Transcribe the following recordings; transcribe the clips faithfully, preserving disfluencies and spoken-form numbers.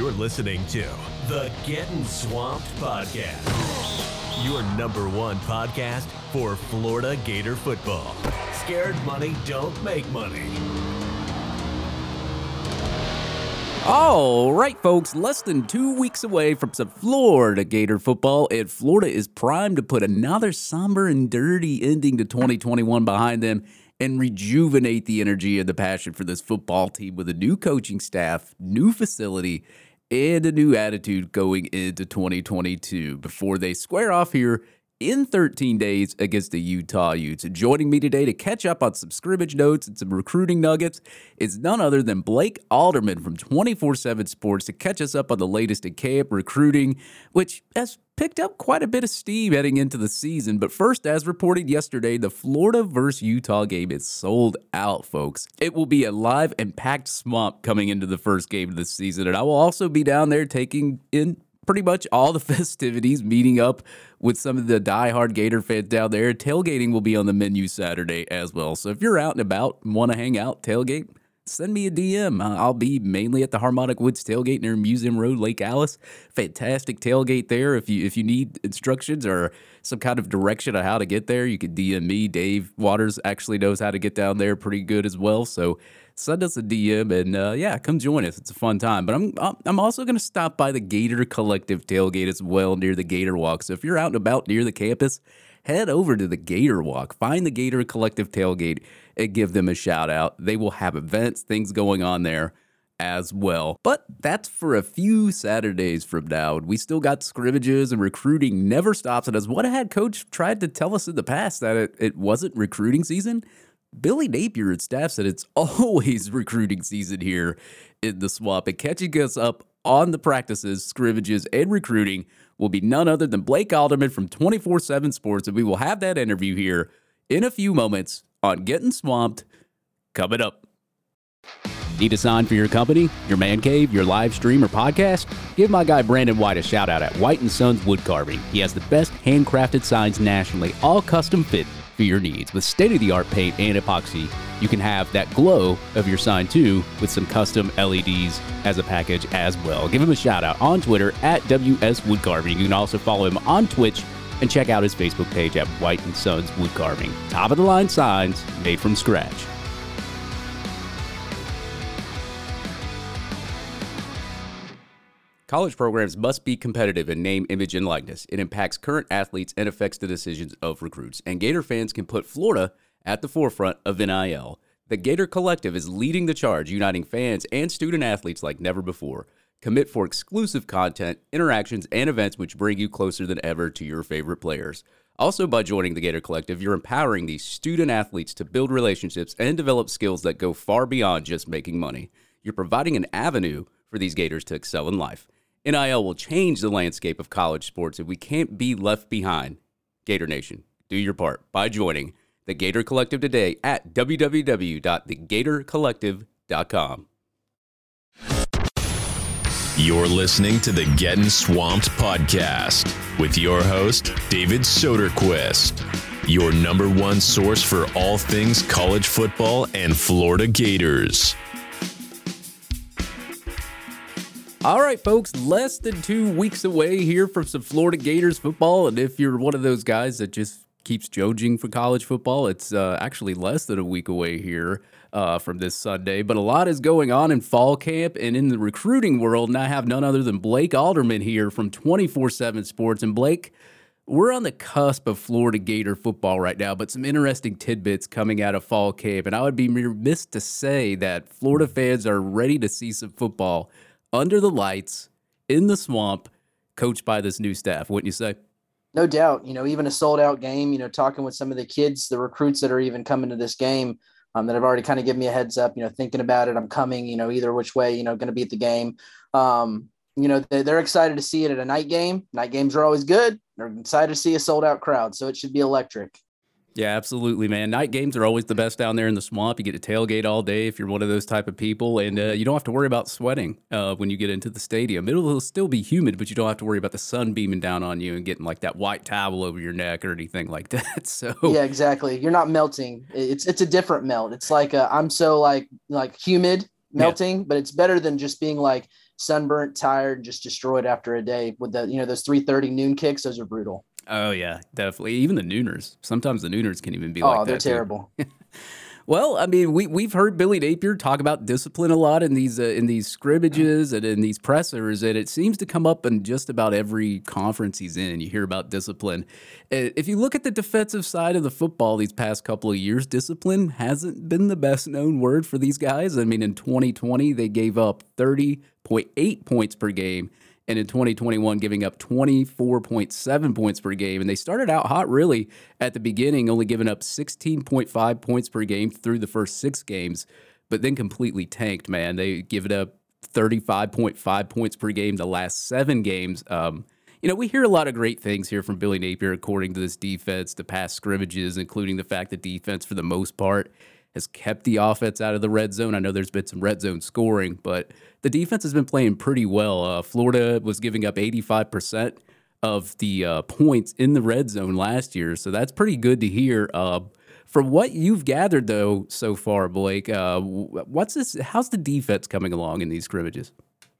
You're listening to the Getting Swamped Podcast, your number one podcast for Florida Gator football. Scared money don't make money. All right, folks, less than two weeks away from some Florida Gator football, and Florida is primed to put another somber and dirty ending to twenty twenty-one behind them and rejuvenate the energy and the passion for this football team with a new coaching staff, new facility, and a new attitude going into twenty twenty-two before they square off here in thirteen days against the Utah Utes. And joining me today to catch up on some scrimmage notes and some recruiting nuggets is none other than Blake Alderman from twenty-four seven Sports to catch us up on the latest in camp recruiting, which has picked up quite a bit of steam heading into the season. But first, as reported yesterday, the Florida versus Utah game is sold out, folks. It will be a live and packed swamp coming into the first game of the season, and I will also be down there taking in pretty much all the festivities, meeting up with some of the diehard Gator fans down there. Tailgating will be on the menu Saturday as well. So if you're out and about and want to hang out, tailgate, send me a D M. I'll be mainly at the Harmonic Woods tailgate near Museum Road, Lake Allis. Fantastic tailgate there. If you if you need instructions or some kind of direction on how to get there, you can D M me. Dave Waters actually knows how to get down there pretty good as well. So send us a D M and uh, yeah, come join us. It's a fun time. But I'm I'm also going to stop by the Gator Collective tailgate as well near the Gator Walk. So if you're out and about near the campus, head over to the Gator Walk, find the Gator Collective tailgate, and give them a shout out. They will have events, things going on there as well. But that's for a few Saturdays from now. We still got scrimmages, and recruiting never stops. And as one head coach tried to tell us in the past that it, it wasn't recruiting season, Billy Napier and staff said it's always recruiting season here in the swamp. And catching us up on the practices, scrimmages, and recruiting will be none other than Blake Alderman from twenty-four seven Sports, and we will have that interview here in a few moments on Getting Swamped, coming up. Need a sign for your company, your man cave, your live stream, or podcast? Give my guy Brandon White a shout-out at White and Sons Wood Carving. He has the best handcrafted signs nationally, all custom-fit for your needs. With state-of-the-art paint and epoxy, you can have that glow of your sign, too, with some custom L E Ds as a package as well. Give him a shout-out on Twitter at W S Wood Carving. You can also follow him on Twitch and check out his Facebook page at White and Sons Wood Carving. Top-of-the-line signs made from scratch. College programs must be competitive in name, image, and likeness. It impacts current athletes and affects the decisions of recruits. And Gator fans can put Florida at the forefront of N I L. The Gator Collective is leading the charge, uniting fans and student athletes like never before. Commit for exclusive content, interactions, and events which bring you closer than ever to your favorite players. Also, by joining the Gator Collective, you're empowering these student athletes to build relationships and develop skills that go far beyond just making money. You're providing an avenue for these Gators to excel in life. N I L will change the landscape of college sports, and we can't be left behind. Gator Nation, do your part by joining the Gator Collective today at w w w dot the gator collective dot com. You're listening to the Getting Swamped Podcast with your host, David Soderquist, your number one source for all things college football and Florida Gators. All right, folks, less than two weeks away here from some Florida Gators football. And if you're one of those guys that just keeps jonesing for college football, it's uh, actually less than a week away here uh, from this Sunday. But a lot is going on in fall camp and in the recruiting world. And I have none other than Blake Alderman here from twenty-four seven Sports. And Blake, we're on the cusp of Florida Gator football right now, but some interesting tidbits coming out of fall camp. And I would be remiss to say that Florida fans are ready to see some football under the lights, in the swamp, coached by this new staff, wouldn't you say? No doubt. You know, even a sold-out game, you know, talking with some of the kids, the recruits that are even coming to this game um, that have already kind of given me a heads up, you know, thinking about it, I'm coming, you know, either which way, you know, going to be at the game. Um, you know, they're excited to see it at a night game. Night games are always good. They're excited to see a sold-out crowd, so it should be electric. Yeah, absolutely, man. Night games are always the best down there in the swamp. You get to tailgate all day if you're one of those type of people, and uh, you don't have to worry about sweating uh, when you get into the stadium. It'll, it'll still be humid, but you don't have to worry about the sun beaming down on you and getting like that white towel over your neck or anything like that. So yeah, exactly. You're not melting. It's it's a different melt. It's like a, I'm so like like humid melting, yeah. but it's better than just being like sunburnt, tired, just destroyed after a day with the, you know, those three thirty noon kicks. Those are brutal. Oh yeah, definitely. Even the nooners. Sometimes the nooners can even be oh, like that. Oh, they're terrible. Well, I mean, we we've heard Billy Napier talk about discipline a lot in these uh, in these scrimmages and in these pressers, and it seems to come up in just about every conference he's in. You hear about discipline. If you look at the defensive side of the football these past couple of years, discipline hasn't been the best known word for these guys. I mean, in twenty twenty, they gave up thirty point eight points per game, and in twenty twenty-one, giving up twenty-four point seven points per game. And they started out hot, really, at the beginning, only giving up sixteen point five points per game through the first six games, but then completely tanked, man. They give it up thirty-five point five points per game the last seven games. Um, you know, we hear a lot of great things here from Billy Napier, according to this defense, the past scrimmages, including the fact that defense, for the most part, has kept the offense out of the red zone. I know there's been some red zone scoring, but the defense has been playing pretty well. Uh, Florida was giving up eighty-five percent of the uh, points in the red zone last year, so that's pretty good to hear. Uh, from what you've gathered, though, so far, Blake, uh, what's this? How's the defense coming along in these scrimmages?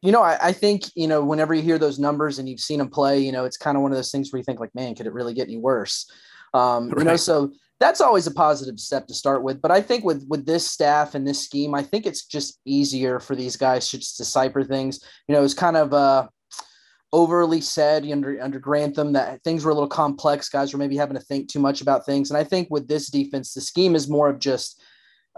You know, I, I think, you know, whenever you hear those numbers and you've seen them play, you know, it's kind of one of those things where you think, like, man, could it really get any worse? Um, right. You know, so that's always a positive step to start with. But I think with, with this staff and this scheme, I think it's just easier for these guys to just decipher things. You know, it's kind of uh, overly said under, under Grantham that things were a little complex. Guys were maybe having to think too much about things. And I think with this defense, the scheme is more of just,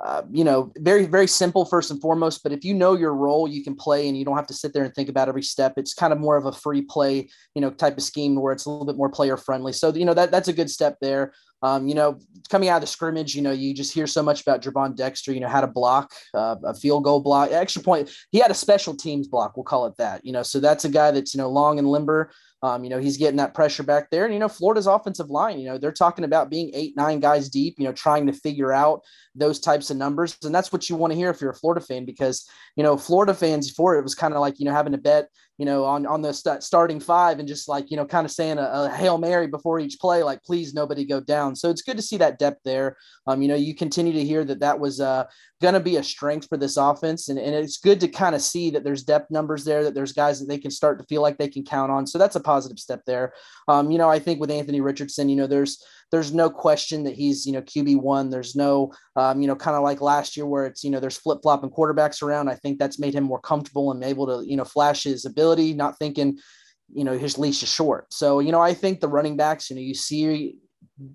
uh, you know, very, very simple first and foremost. But if you know your role, you can play and you don't have to sit there and think about every step. It's kind of more of a free play, you know, type of scheme where it's a little bit more player friendly. So, you know, that that's a good step there. Um, you know, coming out of the scrimmage, you know, you just hear so much about Javon Dexter, you know, how to block uh, a field goal block, extra point. He had a special teams block. We'll call it that, you know, so that's a guy that's, you know, long and limber. Um, you know, he's getting that pressure back there. And, you know, Florida's offensive line, you know, they're talking about being eight, nine guys deep, you know, trying to figure out those types of numbers. And that's what you want to hear if you're a Florida fan, because, you know, Florida fans before it was kind of like, you know, having to bet, you know, on, on the st- starting five and just like, you know, kind of saying a, a Hail Mary before each play, like, please, nobody go down. So it's good to see that depth there. Um, you know, you continue to hear that that was uh, going to be a strength for this offense. And, and it's good to kind of see that there's depth numbers there, that there's guys that they can start to feel like they can count on. So that's a positive step there. Um, you know, I think with Anthony Richardson, you know, there's, there's no question that he's, you know, Q B one. There's no, um, you know, kind of like last year where it's, you know, there's flip-flopping quarterbacks around. I think that's made him more comfortable and able to, you know, flash his ability, not thinking, you know, his leash is short. So, you know, I think the running backs, you know, you see,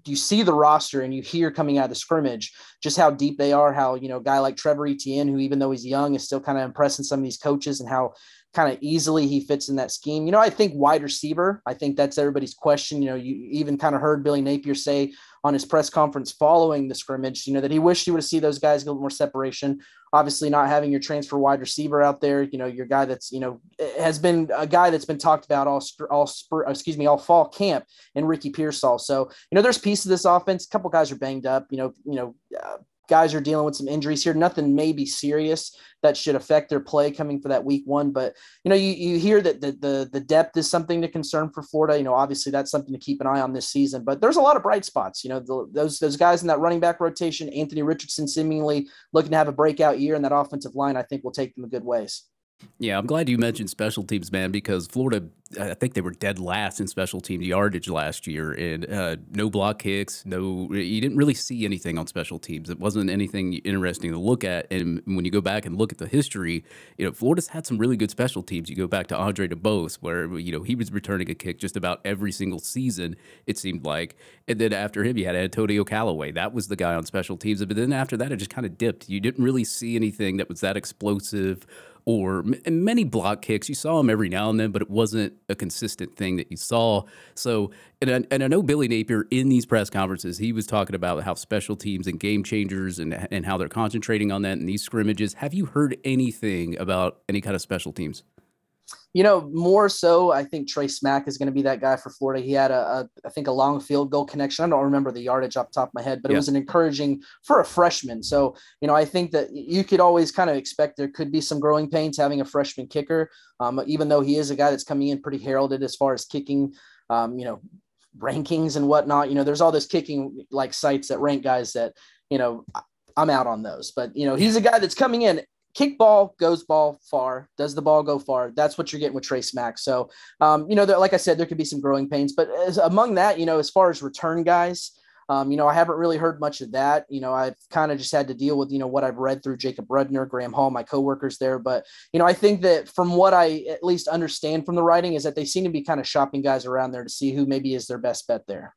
you see the roster and you hear coming out of the scrimmage just how deep they are, how, you know, a guy like Trevor Etienne, who even though he's young is still kind of impressing some of these coaches and how kind of easily he fits in that scheme. You know, I think wide receiver, I think that's everybody's question. You know, you even kind of heard Billy Napier say on his press conference following the scrimmage, you know, that he wished he would see those guys get a little more separation. Obviously not having your transfer wide receiver out there, you know, your guy that's, you know, has been a guy that's been talked about all, all excuse me, all fall camp, and Ricky Pearsall. So, you know, there's pieces of this offense. A couple guys are banged up, you know, you know, uh, guys are dealing with some injuries here. Nothing maybe serious that should affect their play coming for that week one. But, you know, you, you hear that the, the the depth is something to concern for Florida. You know, obviously that's something to keep an eye on this season, but there's a lot of bright spots. You know, the, those, those guys in that running back rotation, Anthony Richardson seemingly looking to have a breakout year, and that offensive line, I think, will take them a good ways. Yeah, I'm glad you mentioned special teams, man, because Florida, I think they were dead last in special team yardage last year, and uh, no block kicks, no, you didn't really see anything on special teams. It wasn't anything interesting to look at, and when you go back and look at the history, you know, Florida's had some really good special teams. You go back to Andre DeBose, where, you know, he was returning a kick just about every single season, it seemed like, and then after him, you had Antonio Callaway. That was the guy on special teams, but then after that, it just kind of dipped. You didn't really see anything that was that explosive, or many block kicks. You saw them every now and then, but it wasn't a consistent thing that you saw. So, and I, and I know Billy Napier in these press conferences, he was talking about how special teams and game changers and, and how they're concentrating on that in these scrimmages. Have you heard anything about any kind of special teams? You know, more so, I think Trey Smack is going to be that guy for Florida. He had, a, a I think, a long field goal connection. I don't remember the yardage off the top of my head, but yeah. It was an encouraging for a freshman. So, you know, I think that you could always kind of expect there could be some growing pains having a freshman kicker, um, even though he is a guy that's coming in pretty heralded as far as kicking, um, you know, rankings and whatnot. You know, there's all those kicking, like, sites that rank guys that, you know, I'm out on those. But, you know, he's a guy that's coming in kick ball, goes ball far. Does the ball go far? That's what you're getting with Trey Smack. So, um, you know, like I said, there could be some growing pains, but as, among that, you know, as far as return guys, Um, you know, I haven't really heard much of that. You know, I've kind of just had to deal with, you know, what I've read through Jacob Rudner, Graham Hall, my coworkers there. But, you know, I think that from what I at least understand from the writing is that they seem to be kind of shopping guys around there to see who maybe is their best bet there.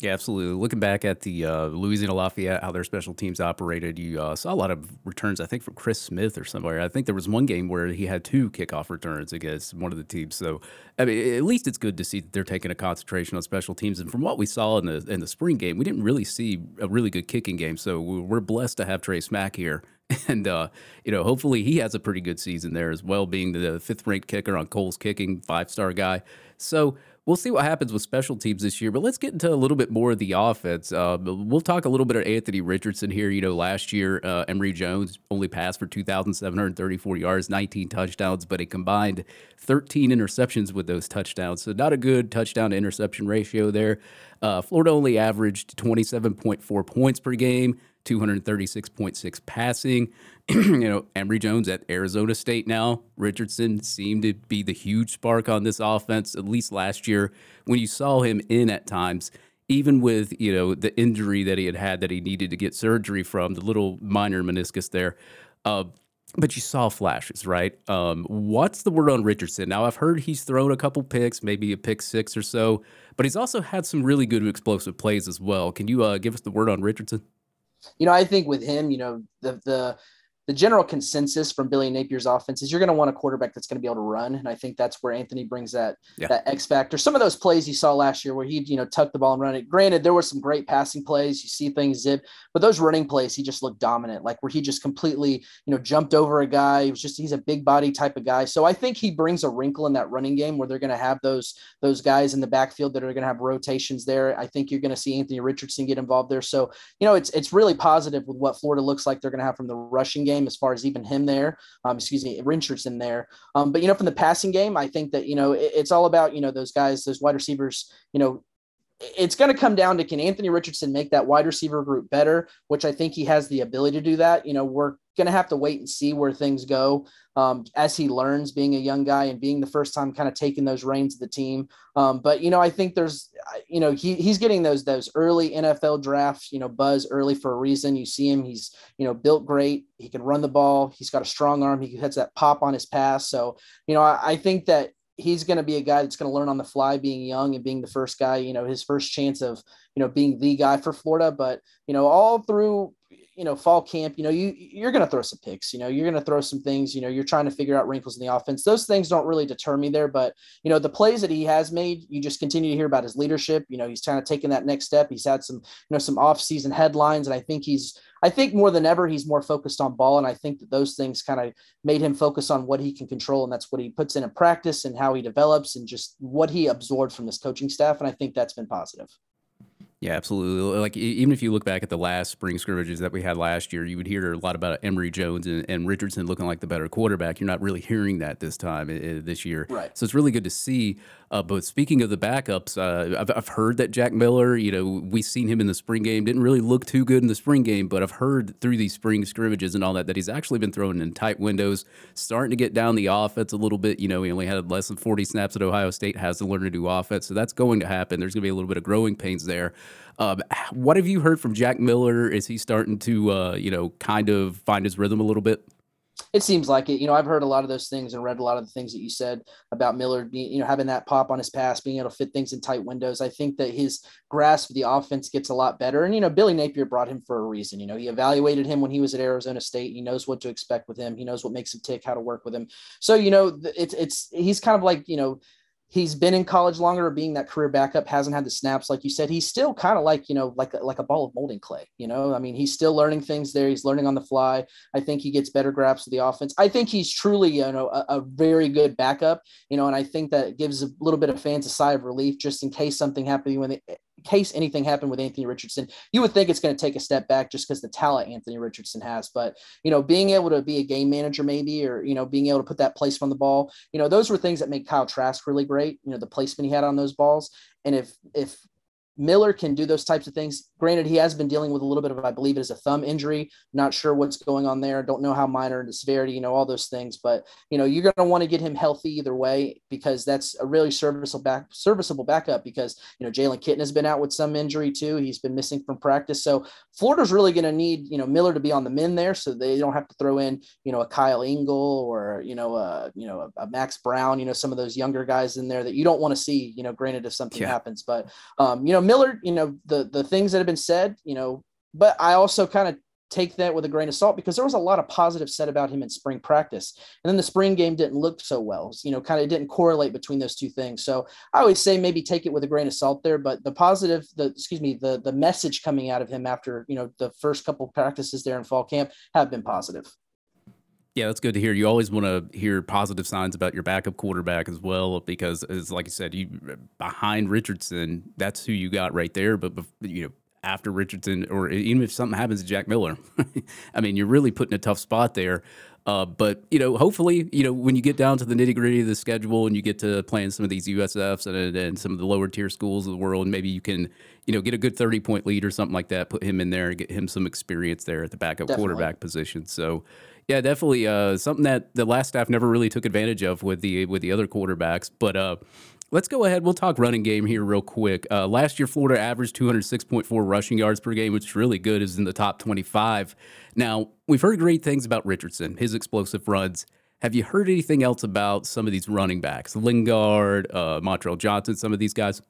Yeah, absolutely. Looking back at the uh, Louisiana Lafayette, how their special teams operated, you uh, saw a lot of returns, I think, from Chris Smith or somebody. I think there was one game where he had two kickoff returns against one of the teams. So, I mean, at least it's good to see that they're taking a concentration on special teams. And from what we saw in the in the spring game, we didn't really see a really good kicking game. So we're blessed to have Trey Smack here. And, uh, you know, hopefully he has a pretty good season there as well, being the fifth-ranked kicker on Cole's Kicking, five-star guy. So we'll see what happens with special teams this year, but let's get into a little bit more of the offense. Uh, we'll talk a little bit of Anthony Richardson here. You know, last year, uh, Emory Jones only passed for two thousand seven hundred thirty-four yards, nineteen touchdowns, but a combined thirteen interceptions with those touchdowns. So not a good touchdown-to-interception ratio there. Uh, Florida only averaged twenty-seven point four points per game, two hundred thirty-six point six passing. You know, Emory Jones at Arizona State now. Richardson seemed to be the huge spark on this offense, at least last year when you saw him in at times, even with, you know, the injury that he had had that he needed to get surgery from, the little minor meniscus there. Uh, but you saw flashes, right? Um, what's the word on Richardson? Now, I've heard he's thrown a couple picks, maybe a pick six or so, but he's also had some really good explosive plays as well. Can you uh, give us the word on Richardson? You know, I think with him, you know, the the the general consensus from Billy Napier's offense is you're going to want a quarterback that's going to be able to run. And I think that's where Anthony brings that, yeah. that X factor. Some of those plays you saw last year where he, you know, tucked the ball and run it. Granted, there were some great passing plays. You see things zip, but those running plays, he just looked dominant, like where he just completely, you know, jumped over a guy. He was just, he's a big body type of guy. So I think he brings a wrinkle in that running game where they're going to have those, those guys in the backfield that are going to have rotations there. I think you're going to see Anthony Richardson get involved there. So, you know, it's, it's really positive with what Florida looks like they're going to have from the rushing game. As far as even him there, um, excuse me, Richardson there. Um, but, you know, from the passing game, I think that, you know, it, it's all about, you know, those guys, those wide receivers, you know, it's going to come down to can Anthony Richardson make that wide receiver group better, which I think he has the ability to do that. You know, we're going to have to wait and see where things go um, as he learns being a young guy and being the first time kind of taking those reins of the team. Um, but, you know, I think there's, you know, he he's getting those, those early N F L draft, you know, buzz early for a reason. You see him, he's, you know, built great. He can run the ball. He's got a strong arm. He hits that pop on his pass. So, you know, I, I think that he's going to be a guy that's going to learn on the fly, being young and being the first guy, you know, his first chance of, you know, being the guy for Florida. But, you know, all through, you know, fall camp, you know, you, you're going to throw some picks, you know, you're going to throw some things, you know, you're trying to figure out wrinkles in the offense. Those things don't really deter me there, but, you know, the plays that he has made, you just continue to hear about his leadership. You know, he's kind of taking that next step. He's had some, you know, some off-season headlines. And I think he's, I think more than ever, he's more focused on ball. And I think that those things kind of made him focus on what he can control. And that's what he puts in in practice and how he develops and just what he absorbed from this coaching staff. And I think that's been positive. Yeah, absolutely. Like, even if you look back at the last spring scrimmages that we had last year, you would hear a lot about Emory Jones and, and Richardson looking like the better quarterback. You're not really hearing that this time uh, this year. Right. So it's really good to see. Uh, but speaking of the backups, uh, I've, I've heard that Jack Miller, you know, we've seen him in the spring game, didn't really look too good in the spring game, but I've heard through these spring scrimmages and all that, that he's actually been thrown in tight windows, starting to get down the offense a little bit. You know, he only had less than forty snaps at Ohio State, has to learn to do offense. So that's going to happen. There's going to be a little bit of growing pains there. Um, what have you heard from Jack Miller? Is he starting to, uh, you know, kind of find his rhythm a little bit? It seems like it. You know, I've heard a lot of those things and read a lot of the things that you said about Miller, being, you know, having that pop on his pass, being able to fit things in tight windows. I think that his grasp of the offense gets a lot better. And, you know, Billy Napier brought him for a reason. You know, he evaluated him when he was at Arizona State. He knows what to expect with him. He knows what makes him tick, how to work with him. So, you know, it's, it's, he's kind of like, you know, he's been in college longer, being that career backup, hasn't had the snaps. Like you said, he's still kind of like, you know, like, like a ball of molding clay, you know, I mean, he's still learning things there. He's learning on the fly. I think he gets better grasps of the offense. I think he's truly, you know, a, a very good backup, you know, and I think that gives a little bit of fans a sigh of relief just in case something happened when they, in case anything happened with Anthony Richardson. You would think it's going to take a step back just because the talent Anthony Richardson has, but, you know, being able to be a game manager maybe, or, you know, being able to put that placement on the ball, you know, those were things that made Kyle Trask really great. You know, the placement he had on those balls. And if, if Miller can do those types of things. Granted, he has been dealing with a little bit of, I believe it is a thumb injury. Not sure what's going on there. Don't know how minor the severity, you know, all those things. But, you know, you're going to want to get him healthy either way, because that's a really serviceable back, serviceable backup because, you know, Jalen Kitten has been out with some injury too. He's been missing from practice. So Florida's really going to need, you know, Miller to be on the mend there so they don't have to throw in, you know, a Kyle Engle or, you know, uh, you know, a, a Max Brown, you know, some of those younger guys in there that you don't want to see, you know, granted if something yeah. happens. But, um, you know, Miller, you know, the, the things that have been said, you know, but I also kind of take that with a grain of salt because there was a lot of positive said about him in spring practice. And then the spring game didn't look so well, you know, kind of didn't correlate between those two things. So I always say maybe take it with a grain of salt there, but the positive, the, excuse me, the, the message coming out of him after, you know, the first couple of practices there in fall camp have been positive. Yeah, that's good to hear. You always want to hear positive signs about your backup quarterback as well, because as like I said, you behind Richardson, that's who you got right there. But, you know, after Richardson, or even if something happens to Jack Miller, I mean, you're really put in a tough spot there. Uh, but, you know, hopefully, you know, when you get down to the nitty gritty of the schedule and you get to playing some of these U S Fs and, and some of the lower tier schools of the world, maybe you can, you know, get a good thirty point lead or something like that, put him in there and get him some experience there at the backup Definitely. quarterback position. So, yeah, definitely uh, something that the last staff never really took advantage of with the with the other quarterbacks. But uh, let's go ahead. We'll talk running game here real quick. Uh, last year, Florida averaged two oh six point four rushing yards per game, which is really good. Is in the top twenty-five. Now, we've heard great things about Richardson, his explosive runs. Have you heard anything else about some of these running backs? Lingard, uh, Montrell Johnson, some of these guys?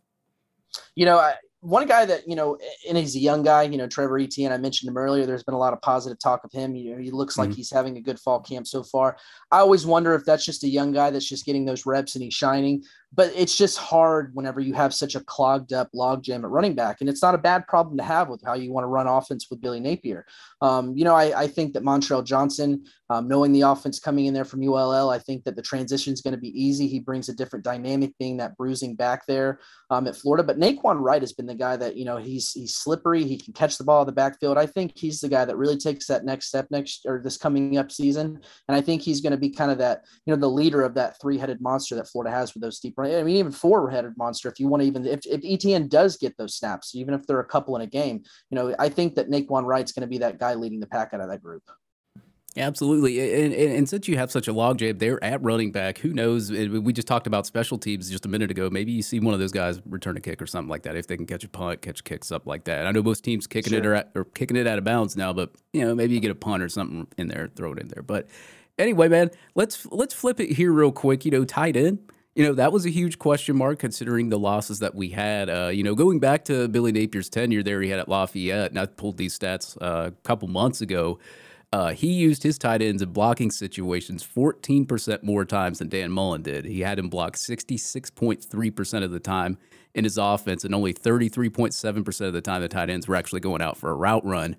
You know, I... One guy that, you know, and he's a young guy, you know, Trevor Etienne, I mentioned him earlier. There's been a lot of positive talk of him. You know, he looks mm-hmm. like he's having a good fall camp so far. I always wonder if that's just a young guy that's just getting those reps and he's shining. But it's just hard whenever you have such a clogged up logjam at running back. And it's not a bad problem to have with how you want to run offense with Billy Napier. Um, you know, I, I think that Montrell Johnson, um, knowing the offense coming in there from U L L, I think that the transition is going to be easy. He brings a different dynamic, being that bruising back there um, at Florida. But Naquan Wright has been the guy that, you know, he's he's slippery. He can catch the ball in the backfield. I think he's the guy that really takes that next step next or this coming up season. And I think he's going to be kind of that, you know, the leader of that three-headed monster that Florida has with those deep. I mean, even four-headed monster, if you want to even, if, if Etienne does get those snaps, even if they're a couple in a game, you know, I think that Naquan Wright's going to be that guy leading the pack out of that group. Absolutely. And, and, and since you have such a logjam there at running back, who knows? We just talked about special teams just a minute ago. Maybe you see one of those guys return a kick or something like that, if they can catch a punt, catch kicks up like that. I know most teams kicking sure. it or, at, or kicking it out of bounds now, but, you know, maybe you get a punt or something in there, throw it in there. But anyway, man, let's, let's flip it here real quick. You know, tight end. You know, that was a huge question mark considering the losses that we had. Uh, you know, going back to Billy Napier's tenure there he had at Lafayette, and I pulled these stats uh, a couple months ago. Uh, he used his tight ends in blocking situations fourteen percent more times than Dan Mullen did. He had him block sixty-six point three percent of the time in his offense, and only thirty-three point seven percent of the time the tight ends were actually going out for a route run.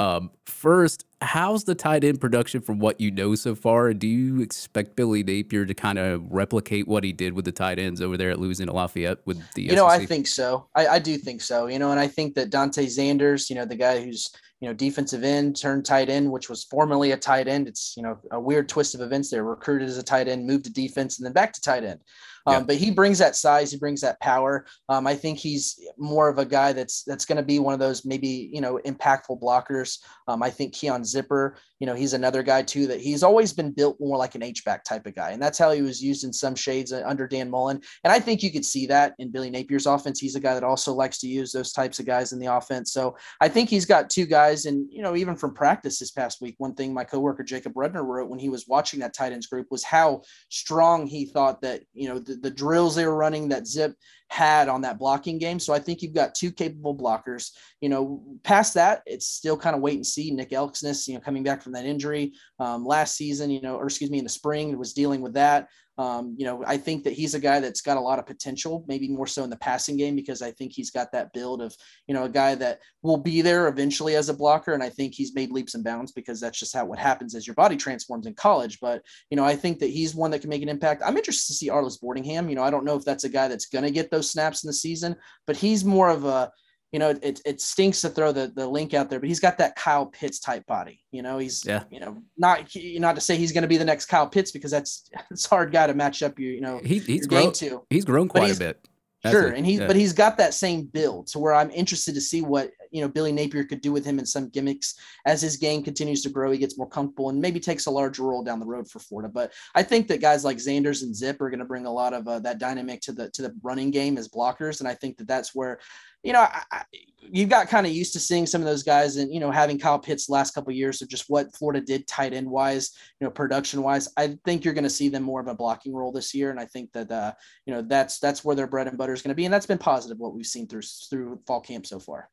Um, first, how's the tight end production from what you know so far? Do you expect Billy Napier to kind of replicate what he did with the tight ends over there at Louisiana Lafayette with the You S E C? know, I think so. I, I do think so. You know, and I think that Dante Zanders, you know, the guy who's, you know, defensive end turned tight end, which was formerly a tight end. It's, you know, a weird twist of events there. Recruited as a tight end, moved to defense, and then back to tight end. Um, yeah. But he brings that size. He brings that power. Um, I think he's more of a guy that's that's going to be one of those maybe, you know, impactful blockers. Um, I think Keon Zipper, you know, he's another guy too that he's always been built more like an H-back type of guy. And that's how he was used in some shades under Dan Mullen. And I think you could see that in Billy Napier's offense. He's a guy that also likes to use those types of guys in the offense. So I think he's got two guys. And, you know, even from practice this past week, one thing my coworker Jacob Rudner wrote when he was watching that tight ends group was how strong he thought that, you know, the, the drills they were running that Zip had on that blocking game. So I think you've got two capable blockers. You know, past that, it's still kind of wait and see. Nick Elksness, you know, coming back from that injury um, last season, you know, or excuse me, in the spring was dealing with that. Um, you know, I think that he's a guy that's got a lot of potential, maybe more so in the passing game, because I think he's got that build of, you know, a guy that will be there eventually as a blocker. And I think he's made leaps and bounds because that's just how what happens as your body transforms in college. But, you know, I think that he's one that can make an impact. I'm interested to see Arliss Boardingham. You know, I don't know if that's a guy that's going to get those snaps in the season, but he's more of a, you know, it it stinks to throw the, the link out there, but he's got that Kyle Pitts type body. You know, he's, yeah. you know, not not to say he's going to be the next Kyle Pitts because that's it's hard guy to match up. You you know, he, he's grown. Game to. He's grown quite he's, a bit. That's sure. It. And he's, yeah. but he's got that same build to where I'm interested to see what, you know, Billy Napier could do with him in some gimmicks as his game continues to grow. He gets more comfortable and maybe takes a larger role down the road for Florida. But I think that guys like Zanders and Zip are going to bring a lot of uh, that dynamic to the, to the running game as blockers. And I think that that's where, you know, I, I, you got kind of used to seeing some of those guys and, you know, having Kyle Pitts last couple of years of just what Florida did tight end wise, you know, production wise, I think you're going to see them more of a blocking role this year. And I think that, uh, you know, that's, that's where their bread and butter is going to be. And that's been positive, what we've seen through, through fall camp so far.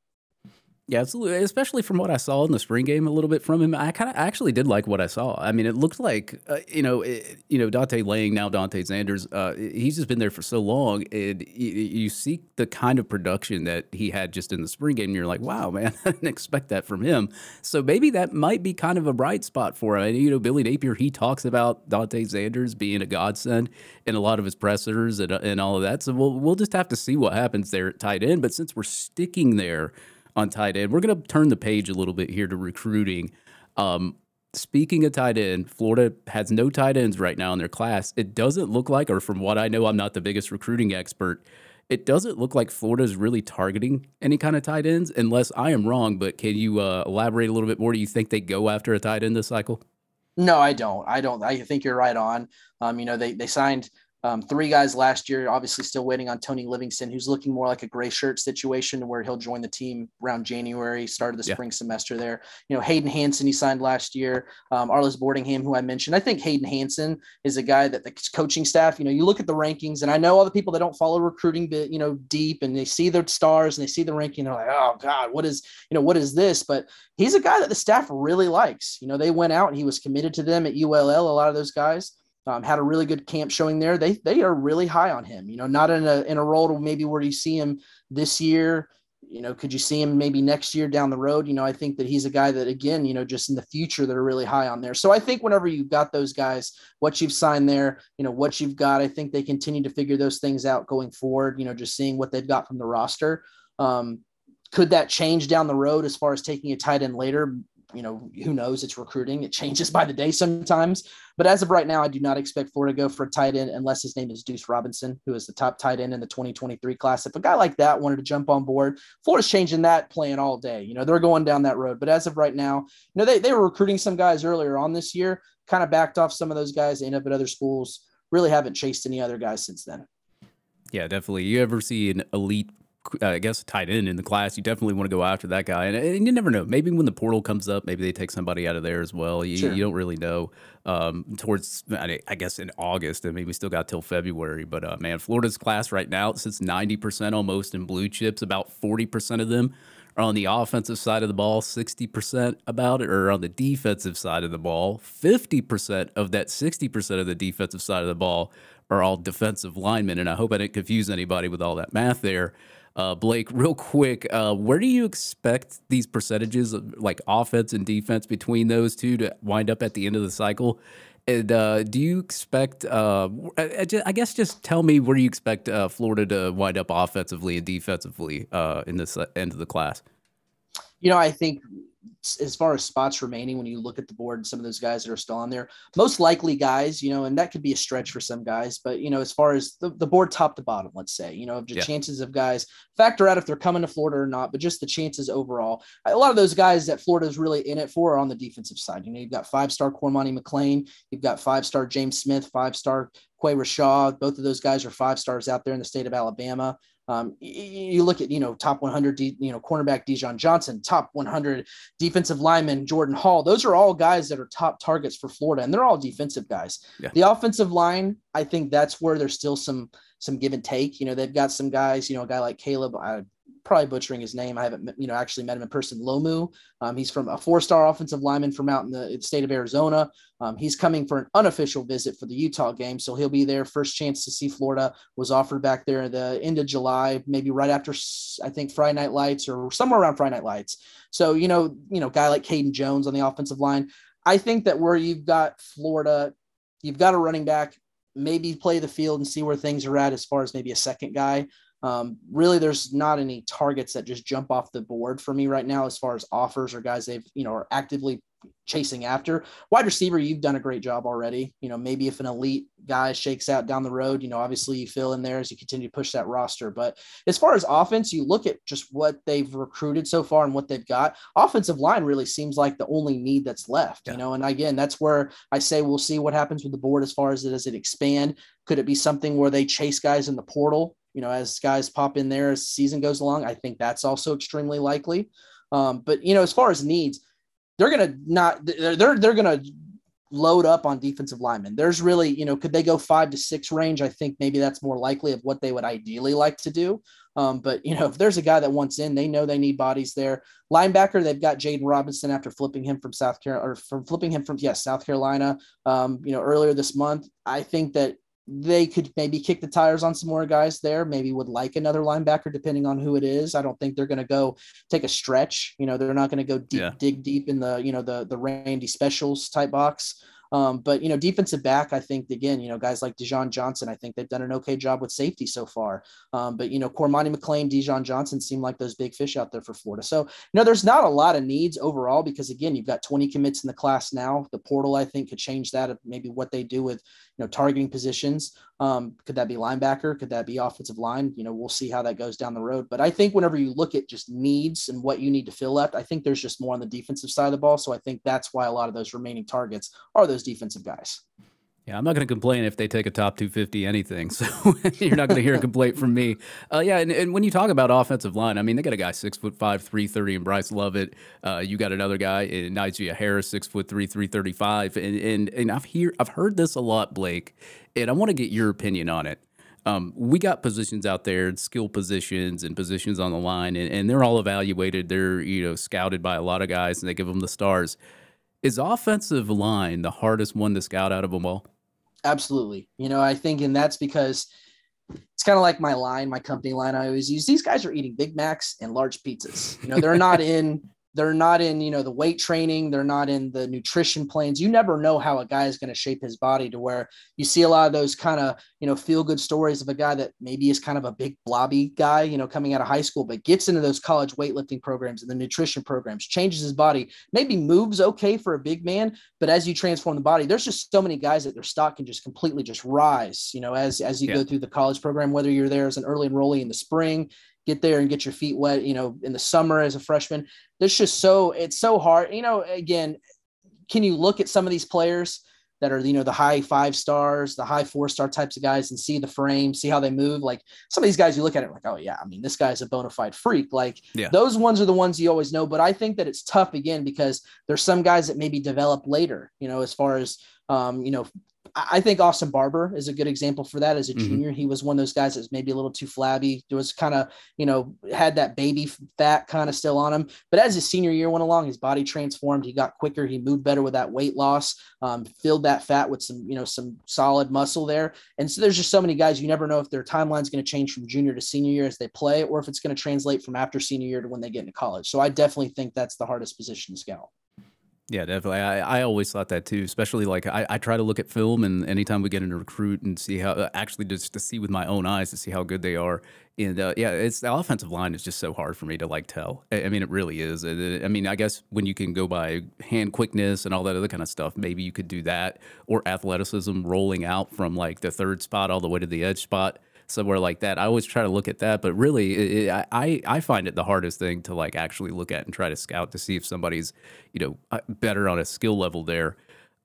Yeah, absolutely. Especially from what I saw in the spring game, a little bit from him, I kind of actually did like what I saw. I mean, it looked like uh, you know, it, you know, Dante Lang, now Dante Zanders. Uh, he's just been there for so long, and you, you see the kind of production that he had just in the spring game. And you're like, wow, man, I didn't expect that from him. So maybe that might be kind of a bright spot for him. And, you know, Billy Napier, he talks about Dante Zanders being a godsend in a lot of his pressers and and all of that. So we'll we'll just have to see what happens there at tight end. But since we're sticking there on tight end, we're going to turn the page a little bit here to recruiting. Um, speaking of tight end, Florida has no tight ends right now in their class. It doesn't look like, or from what I know, I'm not the biggest recruiting expert, it doesn't look like Florida is really targeting any kind of tight ends, unless I am wrong. But can you uh, elaborate a little bit more? Do you think they go after a tight end this cycle? No, I don't. I don't. I think you're right on. Um, you know, they they signed – Um, three guys last year, obviously still waiting on Tony Livingston, who's looking more like a gray shirt situation where he'll join the team around January, start of the yeah. spring semester there. You know, Hayden Hansen, he signed last year. Um, Arliss Boardingham, who I mentioned. I think Hayden Hansen is a guy that the coaching staff, you know, you look at the rankings, and I know all the people that don't follow recruiting, bit, you know, deep, and they see their stars and they see the ranking. They're like, oh, God, what is, you know, what is this? But he's a guy that the staff really likes. You know, they went out and he was committed to them at U L L, a lot of those guys. Um, had a really good camp showing there. They they are really high on him, you know, not in a in a role to maybe where you see him this year, you know, could you see him maybe next year down the road? You know, I think that he's a guy that, again, you know, just in the future, they're really high on there. So I think whenever you've got those guys, what you've signed there, you know, what you've got, I think they continue to figure those things out going forward, you know, just seeing what they've got from the roster. Um, could that change down the road as far as taking a tight end later? You know, who knows? It's recruiting. It changes by the day sometimes. But as of right now, I do not expect Florida to go for a tight end unless his name is Deuce Robinson, who is the top tight end in the twenty twenty-three class. If a guy like that wanted to jump on board, Florida's changing that plan all day. You know, they're going down that road. But as of right now, you know, they, they were recruiting some guys earlier on this year, kind of backed off some of those guys, ended up at other schools, really haven't chased any other guys since then. Yeah, definitely. You ever see an elite I guess tight end in the class, you definitely want to go after that guy. And, and you never know. Maybe when the portal comes up, maybe they take somebody out of there as well. You, sure. you don't really know. Um, towards, I guess, in August. I mean, we still got till February. But, uh, man, Florida's class right now sits ninety percent almost in blue chips. About forty percent of them are on the offensive side of the ball, sixty percent about it, or on the defensive side of the ball. fifty percent of that sixty percent of the defensive side of the ball are all defensive linemen. And I hope I didn't confuse anybody with all that math there. Uh, Blake, real quick, uh, where do you expect these percentages of, like offense and defense between those two to wind up at the end of the cycle? And uh, do you expect, uh, I, I guess just tell me where you expect uh, Florida to wind up offensively and defensively uh, in this end of the class? You know, I think as far as spots remaining, when you look at the board and some of those guys that are still on there, most likely guys, you know, and that could be a stretch for some guys, but, you know, as far as the, the board top to bottom, let's say, you know, the yeah. chances of guys factor out if they're coming to Florida or not, but just the chances overall, a lot of those guys that Florida is really in it for are on the defensive side. You know, you've got five-star Cormani McClain, you've got five-star James Smith, five-star Quay Rashaw. Both of those guys are five stars out there in the state of Alabama. Um, you look at, you know, top one hundred, you know, cornerback Dijon Johnson, top one hundred defensive lineman Jordan Hall. Those are all guys that are top targets for Florida, and they're all defensive guys. Yeah. The offensive line, I think that's where there's still some some give and take. You know, they've got some guys, you know, a guy like Caleb, I'm probably butchering his name. I haven't, you know, actually met him in person. Lomu, um, he's from a four-star offensive lineman from out in the state of Arizona. Um, he's coming for an unofficial visit for the Utah game, so he'll be there. First chance to see Florida was offered back there at the end of July, maybe right after, I think, Friday Night Lights or somewhere around Friday Night Lights. So, you know, you know, guy like Caden Jones on the offensive line. I think that where you've got Florida, you've got a running back, maybe play the field and see where things are at as far as maybe a second guy. Um, really, there's not any targets that just jump off the board for me right now as far as offers or guys they've, you know, are actively chasing after. Wide receiver, you've done a great job already. You know, maybe if an elite guy shakes out down the road, you know, obviously you fill in there as you continue to push that roster. But as far as offense, you look at just what they've recruited so far and what they've got. Offensive line really seems like the only need that's left, yeah. you know, and again, that's where I say we'll see what happens with the board as far as it, as it expand. Could it be something where they chase guys in the portal, you know, as guys pop in there as the season goes along? I think that's also extremely likely. Um, but, you know, as far as needs, they're going to not, they're, they're, they're going to load up on defensive linemen. There's really, you know, could they go five to six range? I think maybe that's more likely of what they would ideally like to do. Um, but, you know, if there's a guy that wants in, they know they need bodies there. Linebacker, they've got Jaden Robinson after flipping him from South Carolina or from flipping him from, yes, South Carolina, um, you know, earlier this month. I think that they could maybe kick the tires on some more guys there, maybe would like another linebacker, depending on who it is. I don't think they're going to go take a stretch. You know, they're not going to go deep, yeah. dig deep in the, you know, the, the Randy Specials type box. Um, but, you know, defensive back, I think, again, you know, guys like Dijon Johnson, I think they've done an okay job with safety so far. Um, but, you know, Cormani McClain, Dijon Johnson seem like those big fish out there for Florida. So, you know, there's not a lot of needs overall because, again, you've got twenty commits in the class now. The portal, I think, could change that of maybe what they do with, you know, targeting positions. Um, could that be linebacker? Could that be offensive line? You know, we'll see how that goes down the road. But I think whenever you look at just needs and what you need to fill left, I think there's just more on the defensive side of the ball. So I think that's why a lot of those remaining targets are those defensive guys. Yeah, I'm not going to complain if they take a top two fifty anything. So you're not going to hear a complaint from me. Uh, yeah, and, and when you talk about offensive line, I mean, they got a guy six foot five, three thirty, and Bryce Lovett. Uh, you got another guy in Najee Harris, six foot three, three thirty-five, and and and I've hear I've heard this a lot, Blake, and I want to get your opinion on it. Um, we got positions out there, skill positions and positions on the line, and, and they're all evaluated. They're you know scouted by a lot of guys, and they give them the stars. Is offensive line the hardest one to scout out of them all? Absolutely. You know, I think, and that's because it's kind of like my line, my company line I always use. These guys are eating Big Macs and large pizzas. You know, they're not in, they're not in, you know, the weight training. They're not in the nutrition plans. You never know how a guy is going to shape his body to where you see a lot of those kind of, you know, feel good stories of a guy that maybe is kind of a big blobby guy, you know, coming out of high school, but gets into those college weightlifting programs and the nutrition programs, changes his body, maybe moves okay for a big man, but as you transform the body, there's just so many guys that their stock can just completely just rise, you know, as, as you yeah. go through the college program, whether you're there as an early enrollee in the spring, get there and get your feet wet, you know, in the summer as a freshman. There's just so, it's so hard, you know, again, can you look at some of these players that are, you know, the high five stars, the high four star types of guys and see the frame, see how they move. Like some of these guys, you look at it like, oh yeah, I mean, this guy's a bona fide freak. Like yeah. those ones are the ones you always know, but I think that it's tough again, because there's some guys that maybe develop later, you know, as far as, um, you know, I think Austin Barber is a good example for that. As a junior, mm-hmm. he was one of those guys that was maybe a little too flabby. It was kind of, you know, had that baby fat kind of still on him. But as his senior year went along, his body transformed. He got quicker. He moved better with that weight loss, um, filled that fat with some, you know, some solid muscle there. And so there's just so many guys, you never know if their timeline is going to change from junior to senior year as they play, or if it's going to translate from after senior year to when they get into college. So I definitely think that's the hardest position to scout. Yeah, definitely. I, I always thought that too, especially like I, I try to look at film, and anytime we get into recruit and see how actually just to see with my own eyes to see how good they are. And uh, yeah, it's the offensive line is just so hard for me to like tell. I, I mean, it really is. I, I mean, I guess when you can go by hand quickness and all that other kind of stuff, maybe you could do that, or athleticism rolling out from like the third spot all the way to the edge spot, somewhere like that. I always try to look at that, but really, it, I I find it the hardest thing to like actually look at and try to scout to see if somebody's, you know, better on a skill level there.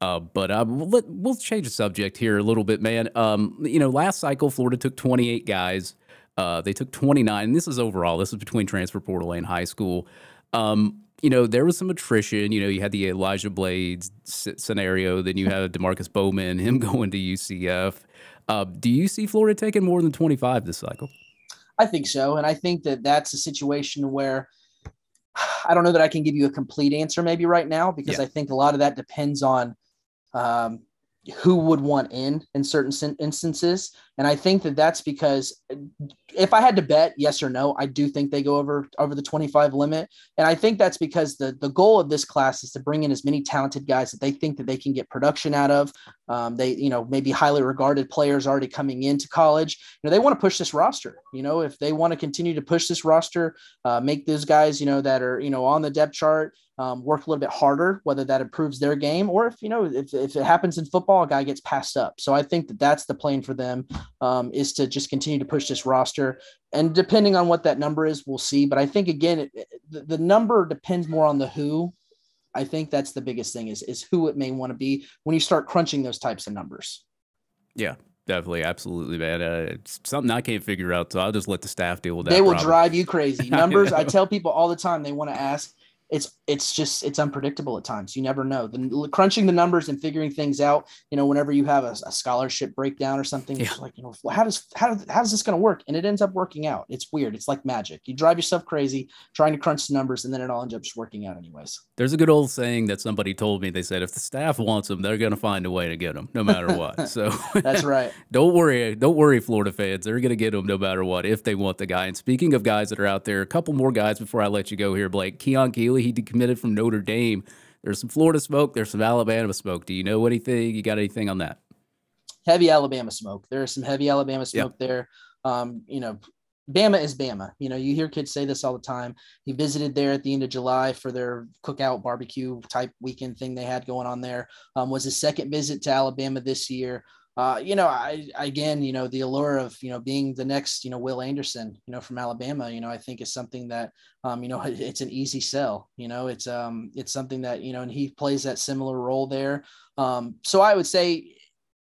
Uh, but uh, let, we'll change the subject here a little bit, man. Um, you know, last cycle, Florida took twenty-eight guys. Uh, they took twenty-nine, and this is overall. This is between transfer portal and high school. Um, you know, there was some attrition. You know, you had the Elijah Blades scenario. Then you had DeMarcus Bowman, him going to U C F. Uh, do you see Florida taking more than twenty-five this cycle? I think so. And I think that that's a situation where I don't know that I can give you a complete answer maybe right now, because yeah. I think a lot of that depends on um, who would want in in certain sin- instances. And I think that that's because if I had to bet yes or no, I do think they go over over the twenty-five limit. And I think that's because the, the goal of this class is to bring in as many talented guys that they think that they can get production out of. Um, they, you know, maybe highly regarded players already coming into college. You know, they want to push this roster. You know, if they want to continue to push this roster, uh, make those guys, you know, that are, you know, on the depth chart, um, work a little bit harder, whether that improves their game or if, you know, if, if it happens in football, a guy gets passed up. So I think that that's the plan for them, um, is to just continue to push this roster. And depending on what that number is, we'll see. But I think, again, it, the, the number depends more on the who. I think that's the biggest thing is, is who it may want to be when you start crunching those types of numbers. Yeah. Definitely, absolutely, man. Uh, it's something I can't figure out, so I'll just let the staff deal with that. They will problem. drive you crazy. Numbers, I, I tell people all the time, they want to ask. It's it's just it's unpredictable at times. You never know. The crunching the numbers and figuring things out. You know, whenever you have a, a scholarship breakdown or something, yeah. it's like, you know, how does how how is this going to work? And it ends up working out. It's weird. It's like magic. You drive yourself crazy trying to crunch the numbers, and then it all ends up just working out anyways. There's a good old saying that somebody told me. They said if the staff wants them, they're going to find a way to get them, no matter what. So that's right. Don't worry, don't worry, Florida fans. They're going to get them no matter what if they want the guy. And speaking of guys that are out there, a couple more guys before I let you go here, Blake. Keon Keeley. He decommitted from Notre Dame. There's some Florida smoke. There's some Alabama smoke. Do you know anything? You got anything on that? Heavy Alabama smoke. There is some heavy Alabama smoke yeah. there. Um, you know, Bama is Bama. You know, you hear kids say this all the time. He visited there at the end of July for their cookout barbecue type weekend thing they had going on there. Um, was his second visit to Alabama this year. Uh, you know, I, again, you know, the allure of, you know, being the next, you know, Will Anderson, you know, from Alabama, you know, I think is something that, um, you know, it, it's an easy sell, you know, it's, um, it's something that, you know, and he plays that similar role there. Um, so I would say,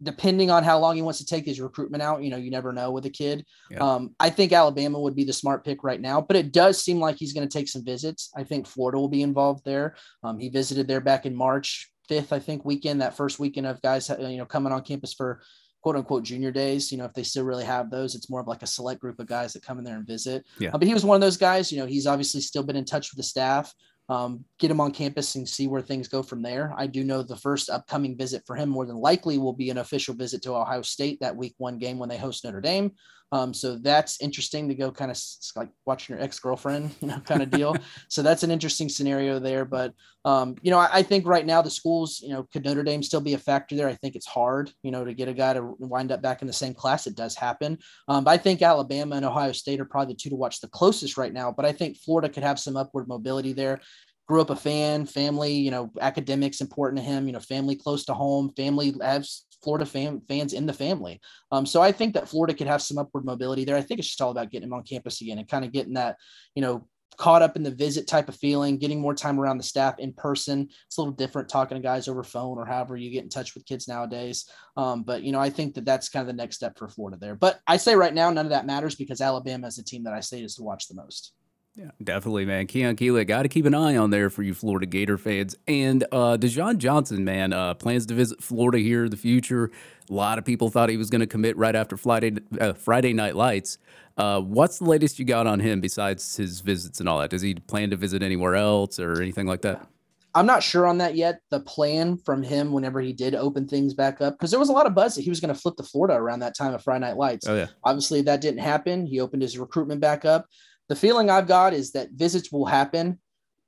depending on how long he wants to take his recruitment out, you know, you never know with a kid. Yeah. Um, I think Alabama would be the smart pick right now, but it does seem like he's going to take some visits. I think Florida will be involved there. Um, he visited there back in March fifth, I think, weekend, that first weekend of guys, you know, coming on campus for quote unquote junior days. You know, if they still really have those, it's more of like a select group of guys that come in there and visit. Yeah. Uh, but he was one of those guys, you know, he's obviously still been in touch with the staff. Um, get him on campus and see where things go from there. I do know the first upcoming visit for him more than likely will be an official visit to Ohio State, that week one game when they host Notre Dame. Um, so that's interesting to go kind of like watching your ex-girlfriend, you know, kind of deal. So that's an interesting scenario there. But, um, you know, I, I think right now the schools, you know, could Notre Dame still be a factor there? I think it's hard, you know, to get a guy to wind up back in the same class. It does happen. Um, but I think Alabama and Ohio State are probably the two to watch the closest right now. But I think Florida could have some upward mobility there. Grew up a fan, family, you know, academics important to him, you know, family close to home, family has Florida fan, fans in the family. Um, so I think that Florida could have some upward mobility there. I think it's just all about getting him on campus again and kind of getting that, you know, caught up in the visit type of feeling, getting more time around the staff in person. It's a little different talking to guys over phone or however you get in touch with kids nowadays. Um, but, you know, I think that that's kind of the next step for Florida there. But I say right now, none of that matters because Alabama is the team that I say is to watch the most. Yeah, definitely, man. Keon Keeley, got to keep an eye on there for you Florida Gator fans. And uh, Dijon Johnson, man, uh, plans to visit Florida here in the future. A lot of people thought he was going to commit right after Friday uh, Friday Night Lights. Uh, what's the latest you got on him besides his visits and all that? Does he plan to visit anywhere else or anything like that? I'm not sure on that yet. The plan from him whenever he did open things back up, because there was a lot of buzz that he was going to flip to Florida around that time of Friday Night Lights. Oh, yeah. Obviously, that didn't happen. He opened his recruitment back up. The feeling I've got is that visits will happen,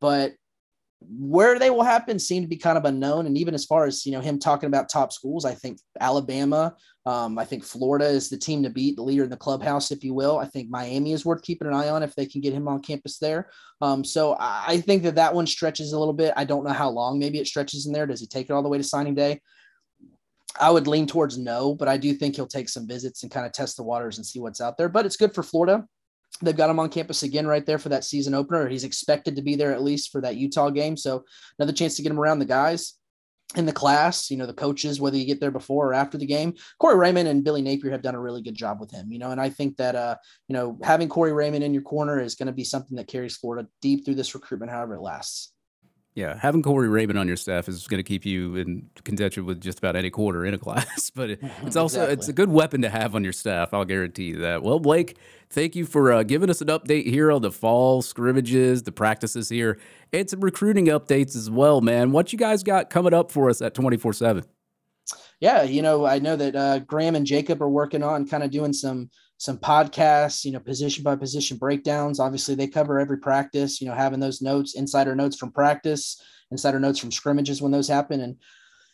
but where they will happen seem to be kind of unknown. And even as far as, you know, him talking about top schools, I think Alabama, um, I think Florida is the team to beat, the leader in the clubhouse, if you will. I think Miami is worth keeping an eye on if they can get him on campus there. Um, so I think that that one stretches a little bit. I don't know how long maybe it stretches in there. Does he take it all the way to signing day? I would lean towards no, but I do think he'll take some visits and kind of test the waters and see what's out there. But it's good for Florida. They've got him on campus again right there for that season opener. He's expected to be there at least for that Utah game. So another chance to get him around the guys in the class, you know, the coaches, whether you get there before or after the game. Corey Raymond and Billy Napier have done a really good job with him, you know, and I think that, uh, you know, having Corey Raymond in your corner is going to be something that carries Florida deep through this recruitment, however it lasts. Yeah, having Corey Raymond on your staff is going to keep you in contention with just about any quarter in a class, but it's also exactly. It's a good weapon to have on your staff. I'll guarantee you that. Well, Blake, thank you for uh, giving us an update here on the fall scrimmages, the practices here, and some recruiting updates as well, man. What you guys got coming up for us at twenty-four seven? Yeah, you know, I know that uh, Graham and Jacob are working on kind of doing some some podcasts, you know, position by position breakdowns. Obviously they cover every practice, you know, having those notes, insider notes from practice, insider notes from scrimmages when those happen. And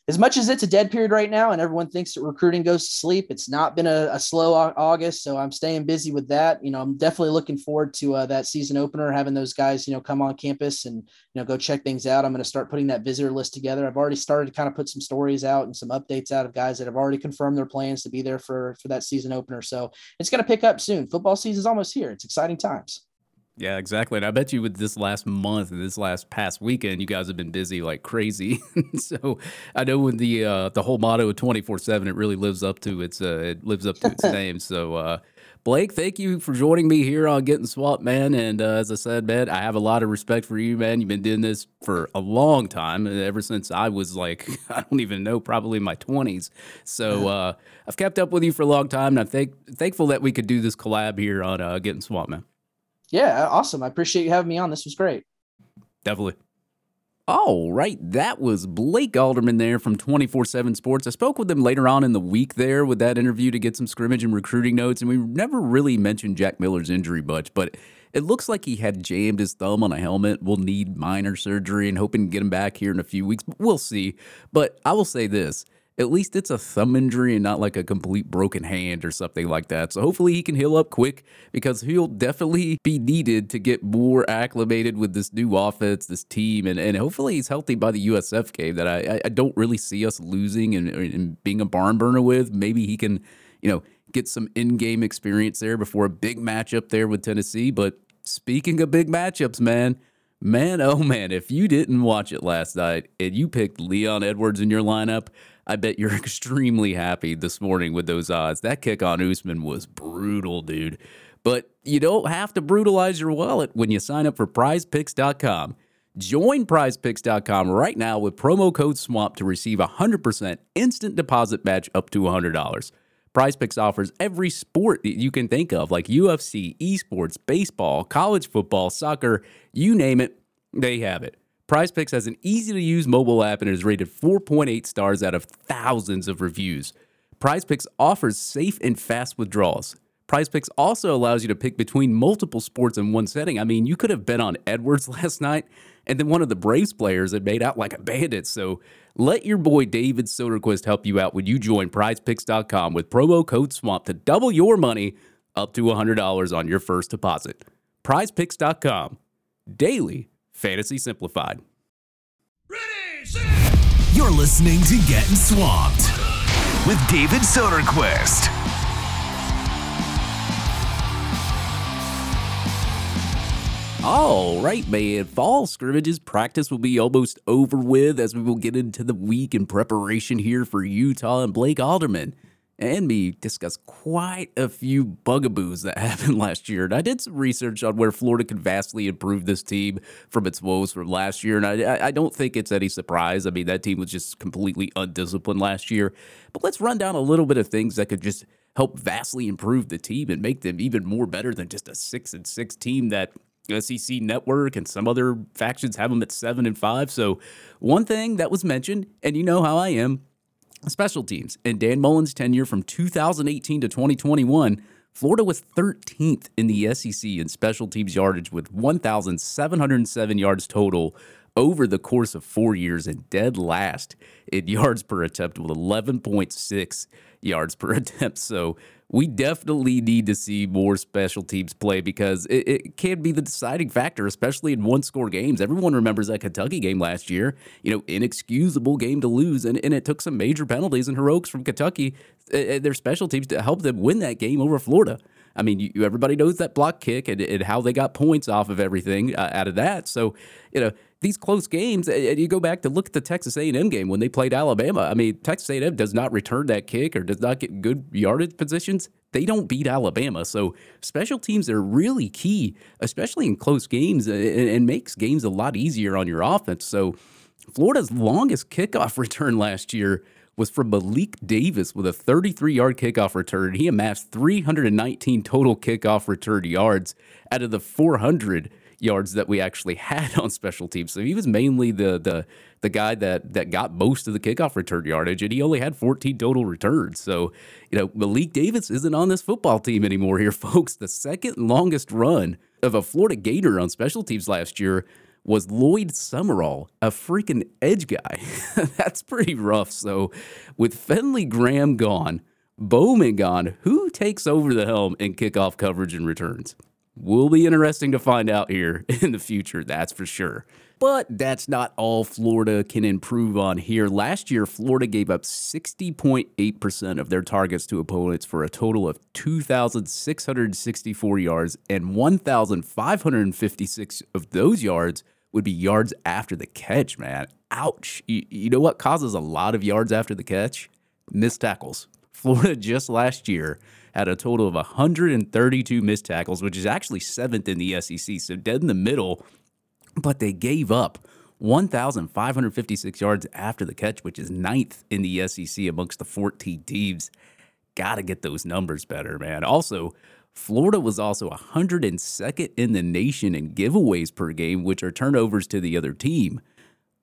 as much as it's a dead period right now and everyone thinks that recruiting goes to sleep, it's not been a, a slow August. So I'm staying busy with that. You know, I'm definitely looking forward to uh, that season opener, having those guys, you know, come on campus and, you know, go check things out. I'm going to start putting that visitor list together. I've already started to kind of put some stories out and some updates out of guys that have already confirmed their plans to be there for, for that season opener. So it's going to pick up soon. Football season is almost here. It's exciting times. Yeah, exactly. And I bet you with this last month and this last past weekend, you guys have been busy like crazy. So I know when the uh, the whole motto of twenty-four seven, it really lives up to its uh, it lives up to its name. So uh, Blake, thank you for joining me here on Getting Swapped, man. And uh, as I said, man, I have a lot of respect for you, man. You've been doing this for a long time, and ever since I was like, I don't even know, probably in my twenties. So uh, I've kept up with you for a long time, and I'm thank- thankful that we could do this collab here on uh, Getting Swapped, man. Yeah, awesome. I appreciate you having me on. This was great. Definitely. All right, that was Blake Alderman there from twenty-four seven Sports. I spoke with him later on in the week there with that interview to get some scrimmage and recruiting notes, and we never really mentioned Jack Miller's injury much, but it looks like he had jammed his thumb on a helmet. We'll need minor surgery and hoping to get him back here in a few weeks, but we'll see. But I will say this. At least it's a thumb injury and not like a complete broken hand or something like that. So hopefully he can heal up quick because he'll definitely be needed to get more acclimated with this new offense, this team. And, and hopefully he's healthy by the U S F game that I, I don't really see us losing and, and being a barn burner with. Maybe he can, you know, get some in-game experience there before a big matchup there with Tennessee. But speaking of big matchups, man. Man, oh man, if you didn't watch it last night and you picked Leon Edwards in your lineup, I bet you're extremely happy this morning with those odds. That kick on Usman was brutal, dude. But you don't have to brutalize your wallet when you sign up for prize picks dot com. Join prize picks dot com right now with promo code SWAMP to receive a one hundred percent instant deposit match up to one hundred dollars. PrizePicks offers every sport that you can think of, like U F C, esports, baseball, college football, soccer, you name it, they have it. PrizePicks has an easy-to-use mobile app and is rated four point eight stars out of thousands of reviews. PrizePicks offers safe and fast withdrawals. PrizePicks also allows you to pick between multiple sports in one setting. I mean, you could have bet on Edwards last night, and then one of the Braves players had made out like a bandit. So let your boy David Soderquist help you out when you join prize picks dot com with promo code SWAMP to double your money up to one hundred dollars on your first deposit. prize picks dot com. Daily fantasy simplified. Ready, set. You're listening to Getting Swamped with David Soderquist. All right, man. Fall scrimmages practice will be almost over with as we will get into the week in preparation here for Utah and Blake Alderman. And me discuss quite a few bugaboos that happened last year. And I did some research on where Florida could vastly improve this team from its woes from last year. And I, I don't think it's any surprise. I mean, that team was just completely undisciplined last year. But let's run down a little bit of things that could just help vastly improve the team and make them even more better than just a six and six team that S E C Network and some other factions have them at seven and five. So one thing that was mentioned, and you know how I am, special teams. In Dan Mullen's tenure from two thousand eighteen to twenty twenty-one, Florida was thirteenth in the S E C in special teams yardage with one thousand seven hundred seven yards total over the course of four years and dead last in yards per attempt with eleven point six yards per attempt. So we definitely need to see more special teams play because it, it can be the deciding factor, especially in one-score games. Everyone remembers that Kentucky game last year, you know, inexcusable game to lose, and, and it took some major penalties and heroics from Kentucky, uh, their special teams, to help them win that game over Florida. I mean, you, everybody knows that block kick and, and how they got points off of everything uh, out of that. So, you know, these close games, and you go back to look at the Texas A and M game when they played Alabama. I mean, Texas A and M does not return that kick or does not get good yardage positions. They don't beat Alabama. So special teams are really key, especially in close games, and makes games a lot easier on your offense. So Florida's longest kickoff return last year was from Malik Davis with a thirty-three-yard kickoff return. He amassed three hundred nineteen total kickoff return yards out of the four hundred yards that we actually had on special teams. So he was mainly the the the guy that that got most of the kickoff return yardage, and he only had fourteen total returns. So, you know, Malik Davis isn't on this football team anymore here, folks. The second longest run of a Florida Gator on special teams last year was Lloyd Summerall, a freaking edge guy. That's pretty rough. So with Fenley Graham gone, Bowman gone, who takes over the helm in kickoff coverage and returns? Will be interesting to find out here in the future, that's for sure. But that's not all Florida can improve on here. Last year, Florida gave up sixty point eight percent of their targets to opponents for a total of two thousand six hundred sixty-four yards, and one thousand five hundred fifty-six of those yards would be yards after the catch, man. Ouch. You, you know what causes a lot of yards after the catch? Missed tackles. Florida just last year had a total of one hundred thirty-two missed tackles, which is actually seventh in the S E C, so dead in the middle. But they gave up one thousand five hundred fifty-six yards after the catch, which is ninth in the S E C amongst the fourteen teams. Got to get those numbers better, man. Also, Florida was also one hundred second in the nation in giveaways per game, which are turnovers to the other team.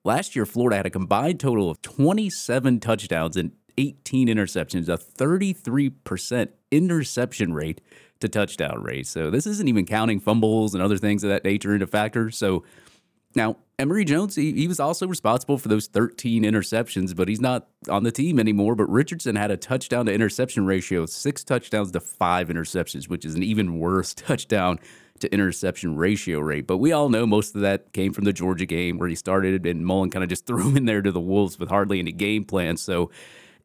Last year, Florida had a combined total of twenty-seven touchdowns and eighteen interceptions, a thirty-three percent interception rate to touchdown rate. So this isn't even counting fumbles and other things of that nature into factor. So now Emory Jones, he, he was also responsible for those thirteen interceptions, but he's not on the team anymore. But Richardson had a touchdown to interception ratio of six touchdowns to five interceptions, which is an even worse touchdown to interception ratio rate. But we all know most of that came from the Georgia game where he started and Mullen kind of just threw him in there to the Wolves with hardly any game plan. So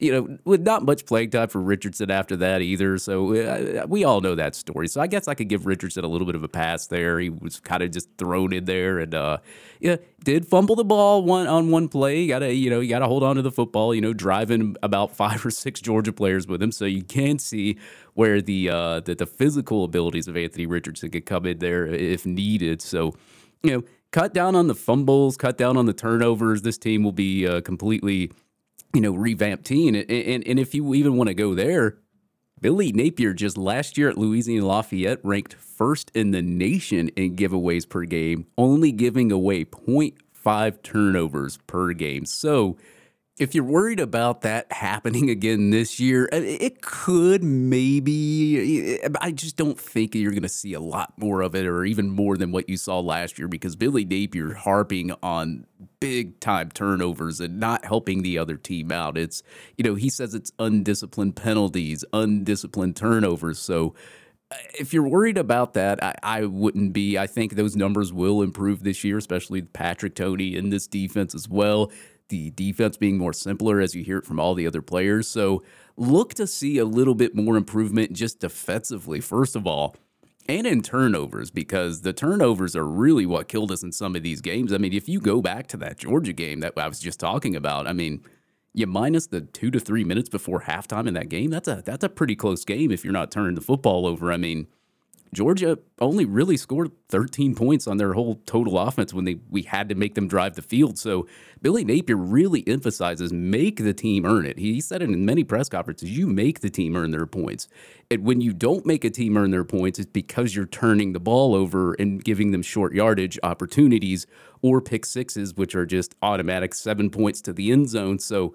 you know, with not much playing time for Richardson after that either. So uh, we all know that story. So I guess I could give Richardson a little bit of a pass there. He was kind of just thrown in there and, uh, yeah, did fumble the ball one on one play. You gotta, you know, you gotta hold on to the football, you know, driving about five or six Georgia players with him. So you can see where the, uh, that the physical abilities of Anthony Richardson could come in there if needed. So, you know, cut down on the fumbles, cut down on the turnovers. This team will be uh, completely, you know, revamped team. And, and, and if you even want to go there, Billy Napier just last year at Louisiana Lafayette ranked first in the nation in giveaways per game, only giving away zero point five turnovers per game. So if you're worried about that happening again this year, it could maybe, I just don't think you're going to see a lot more of it or even more than what you saw last year because Billy Napier harping on big time turnovers and not helping the other team out. It's, you know, he says it's undisciplined penalties, undisciplined turnovers. So if you're worried about that, I, I wouldn't be. I think those numbers will improve this year, especially Patrick Toney in this defense as well. The defense being more simpler as you hear it from all the other players. So look to see a little bit more improvement just defensively, first of all, and in turnovers, because the turnovers are really what killed us in some of these games. I mean, if you go back to that Georgia game that I was just talking about, I mean, you minus the two to three minutes before halftime in that game, that's a that's a pretty close game if you're not turning the football over. I mean, Georgia only really scored thirteen points on their whole total offense when they we had to make them drive the field. So Billy Napier really emphasizes make the team earn it. He said it in many press conferences, you make the team earn their points. And when you don't make a team earn their points, it's because you're turning the ball over and giving them short yardage opportunities or pick sixes, which are just automatic seven points to the end zone. So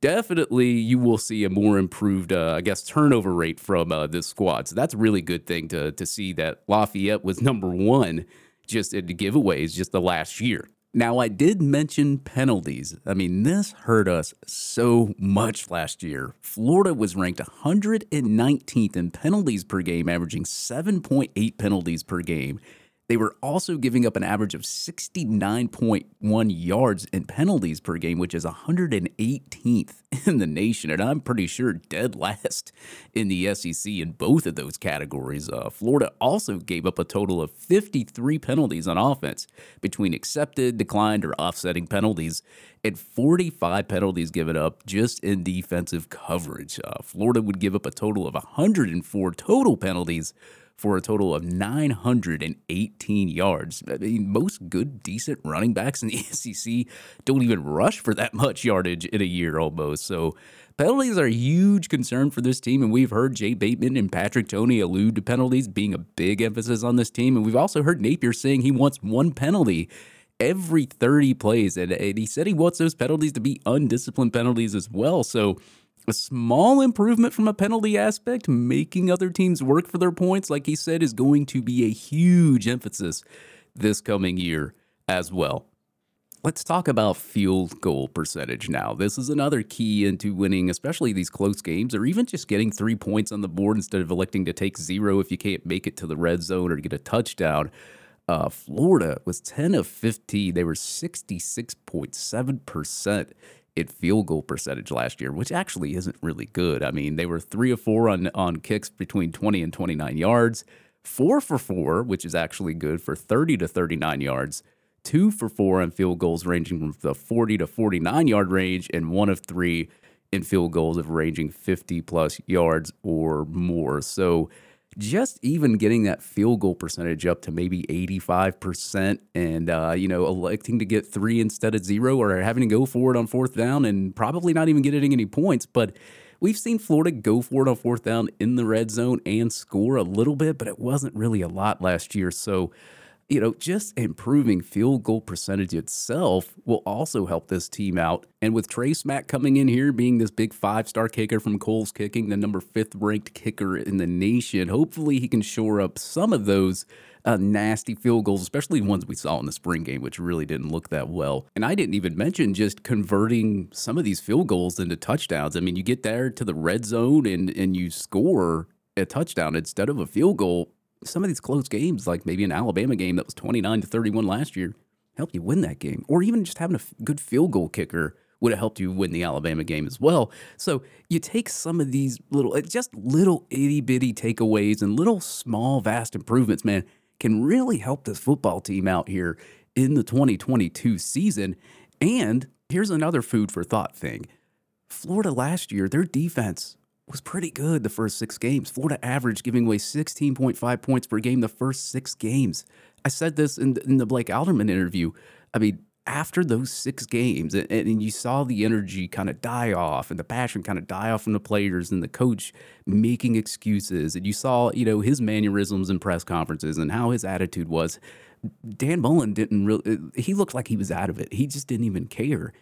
definitely you will see a more improved, uh, I guess, turnover rate from uh, this squad. So that's a really good thing to, to see that Lafayette was number one just in giveaways just the last year. Now, I did mention penalties. I mean, this hurt us so much last year. Florida was ranked one hundred nineteenth in penalties per game, averaging seven point eight penalties per game. They were also giving up an average of sixty-nine point one yards in penalties per game, which is one hundred eighteenth in the nation. And I'm pretty sure dead last in the S E C in both of those categories. Uh, Florida also gave up a total of fifty-three penalties on offense between accepted, declined, or offsetting penalties, and forty-five penalties given up just in defensive coverage. Uh, Florida would give up a total of one hundred four total penalties for a total of nine hundred eighteen yards. I mean, most good, decent running backs in the S E C don't even rush for that much yardage in a year almost. So penalties are a huge concern for this team, and we've heard Jay Bateman and Patrick Toney allude to penalties being a big emphasis on this team, and we've also heard Napier saying he wants one penalty every thirty plays, and, and he said he wants those penalties to be undisciplined penalties as well. So a small improvement from a penalty aspect, making other teams work for their points, like he said, is going to be a huge emphasis this coming year as well. Let's talk about field goal percentage now. This is another key into winning, especially these close games, or even just getting three points on the board instead of electing to take zero if you can't make it to the red zone or get a touchdown. Uh, Florida was ten of fifteen. They were sixty-six point seven percent in field goal percentage last year, which actually isn't really good. I mean, they were three of four on, on kicks between twenty and twenty-nine yards, four for four, which is actually good for thirty to thirty-nine yards, two for four on field goals ranging from the forty to forty-nine yard range, and one of three in field goals of ranging fifty plus yards or more. So just even getting that field goal percentage up to maybe eighty-five percent and, uh, you know, electing to get three instead of zero, or having to go for it on fourth down and probably not even getting any points. But we've seen Florida go for it on fourth down in the red zone and score a little bit, but it wasn't really a lot last year. So, you know, just improving field goal percentage itself will also help this team out. And with Trey Smack coming in here, being this big five-star kicker from Coles Kicking, the number fifth ranked kicker in the nation, hopefully he can shore up some of those uh, nasty field goals, especially ones we saw in the spring game, which really didn't look that well. And I didn't even mention just converting some of these field goals into touchdowns. I mean, you get there to the red zone and, and you score a touchdown instead of a field goal. Some of these close games, like maybe an Alabama game that was twenty-nine to thirty-one last year, helped you win that game. Or even just having a good field goal kicker would have helped you win the Alabama game as well. So you take some of these little, just little itty-bitty takeaways and little small, vast improvements, man, can really help this football team out here in the twenty twenty-two season. And here's another food for thought thing. Florida last year, their defense was pretty good the first six games. Florida averaged giving away sixteen point five points per game the first six games. I said this in the, in the Blake Alderman interview. I mean, after those six games, and, and you saw the energy kind of die off and the passion kind of die off from the players and the coach making excuses. And you saw, you know, his mannerisms in press conferences and how his attitude was. Dan Mullen didn't really, he looked like he was out of it. He just didn't even care.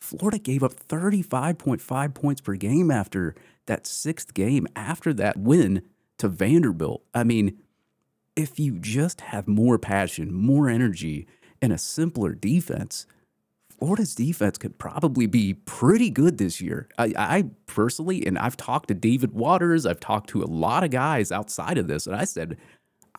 Florida gave up thirty-five point five points per game after that sixth game, after that win to Vanderbilt. I mean, if you just have more passion, more energy, and a simpler defense, Florida's defense could probably be pretty good this year. I, I personally, and I've talked to David Waters, I've talked to a lot of guys outside of this, and I said,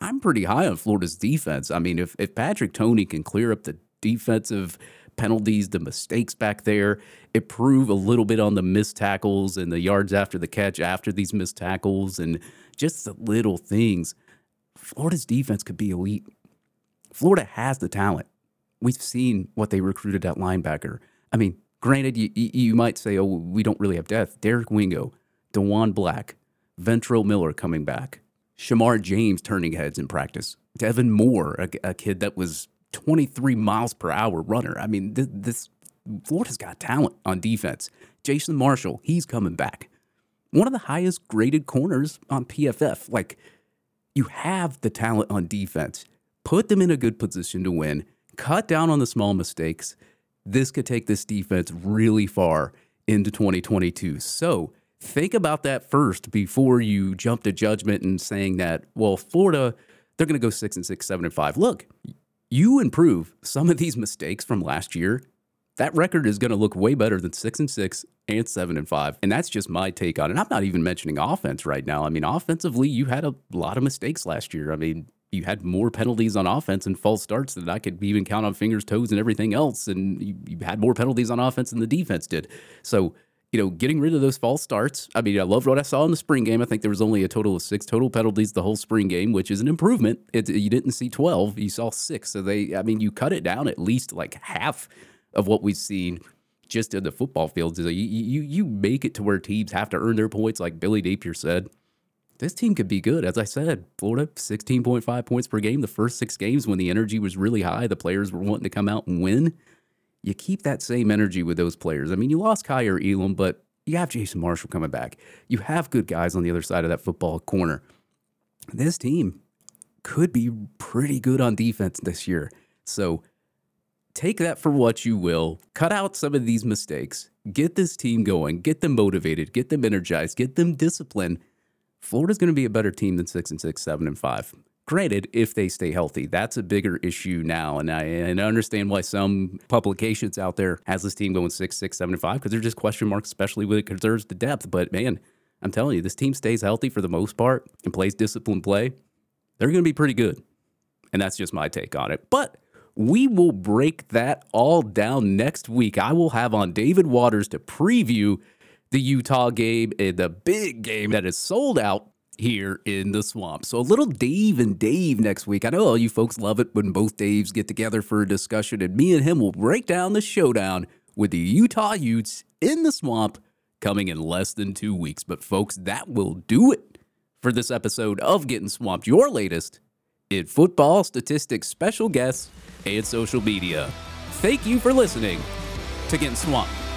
I'm pretty high on Florida's defense. I mean, if, if Patrick Toney can clear up the defensive penalties, the mistakes back there, improve a little bit on the missed tackles and the yards after the catch after these missed tackles and just the little things, Florida's defense could be elite. Florida has the talent. We've seen what they recruited at linebacker. I mean, granted, you, you might say, oh, we don't really have depth. Derek Wingo, DeJuan Black, Ventrell Miller coming back, Shamar James turning heads in practice, Devin Moore, a, a kid that was twenty-three miles per hour runner. I mean, this, this Florida's got talent on defense. Jason Marshall, he's coming back. One of the highest graded corners on P F F. Like, you have the talent on defense. Put them in a good position to win. Cut down on the small mistakes. This could take this defense really far into twenty twenty-two. So think about that first before you jump to judgment and saying that, well, Florida, they're going to go six and six, seven and five. Look, you improve some of these mistakes from last year, that record is going to look way better than six and six and seven and five. And that's just my take on it. I'm not even mentioning offense right now. I mean, offensively, you had a lot of mistakes last year. I mean, you had more penalties on offense and false starts than I could even count on fingers, toes, and everything else. And you, you had more penalties on offense than the defense did. So, you know, getting rid of those false starts. I mean, I loved what I saw in the spring game. I think there was only a total of six total penalties the whole spring game, which is an improvement. It, you didn't see twelve. You saw six. So they, I mean, you cut it down at least like half of what we've seen just in the football fields. You, you, you make it to where teams have to earn their points. Like Billy Napier said, this team could be good. As I said, Florida, sixteen point five points per game the first six games when the energy was really high. The players were wanting to come out and win. You keep that same energy with those players. I mean, you lost Kyer Elam, but you have Jason Marshall coming back. You have good guys on the other side of that football corner. This team could be pretty good on defense this year. So take that for what you will. Cut out some of these mistakes. Get this team going. Get them motivated. Get them energized. Get them disciplined. Florida's going to be a better team than six and six, seven and five. Granted, if they stay healthy, that's a bigger issue now. And I, and I understand why some publications out there has this team going six, six, seven, and five, because they're just question marks, especially when it concerns the depth. But man, I'm telling you, this team stays healthy for the most part and plays disciplined play. They're going to be pretty good. And that's just my take on it. But we will break that all down next week. I will have on David Waters to preview the Utah game, and the big game that is sold out here in the swamp. So a little Dave and Dave next week. I know all you folks love it when both Daves get together for a discussion, and me and him will break down the showdown with the Utah Utes in the swamp coming in less than two weeks. But folks, that will do it for this episode of Getting Swamped, your latest in football statistics, special guests, and social media. Thank you for listening to Getting Swamped.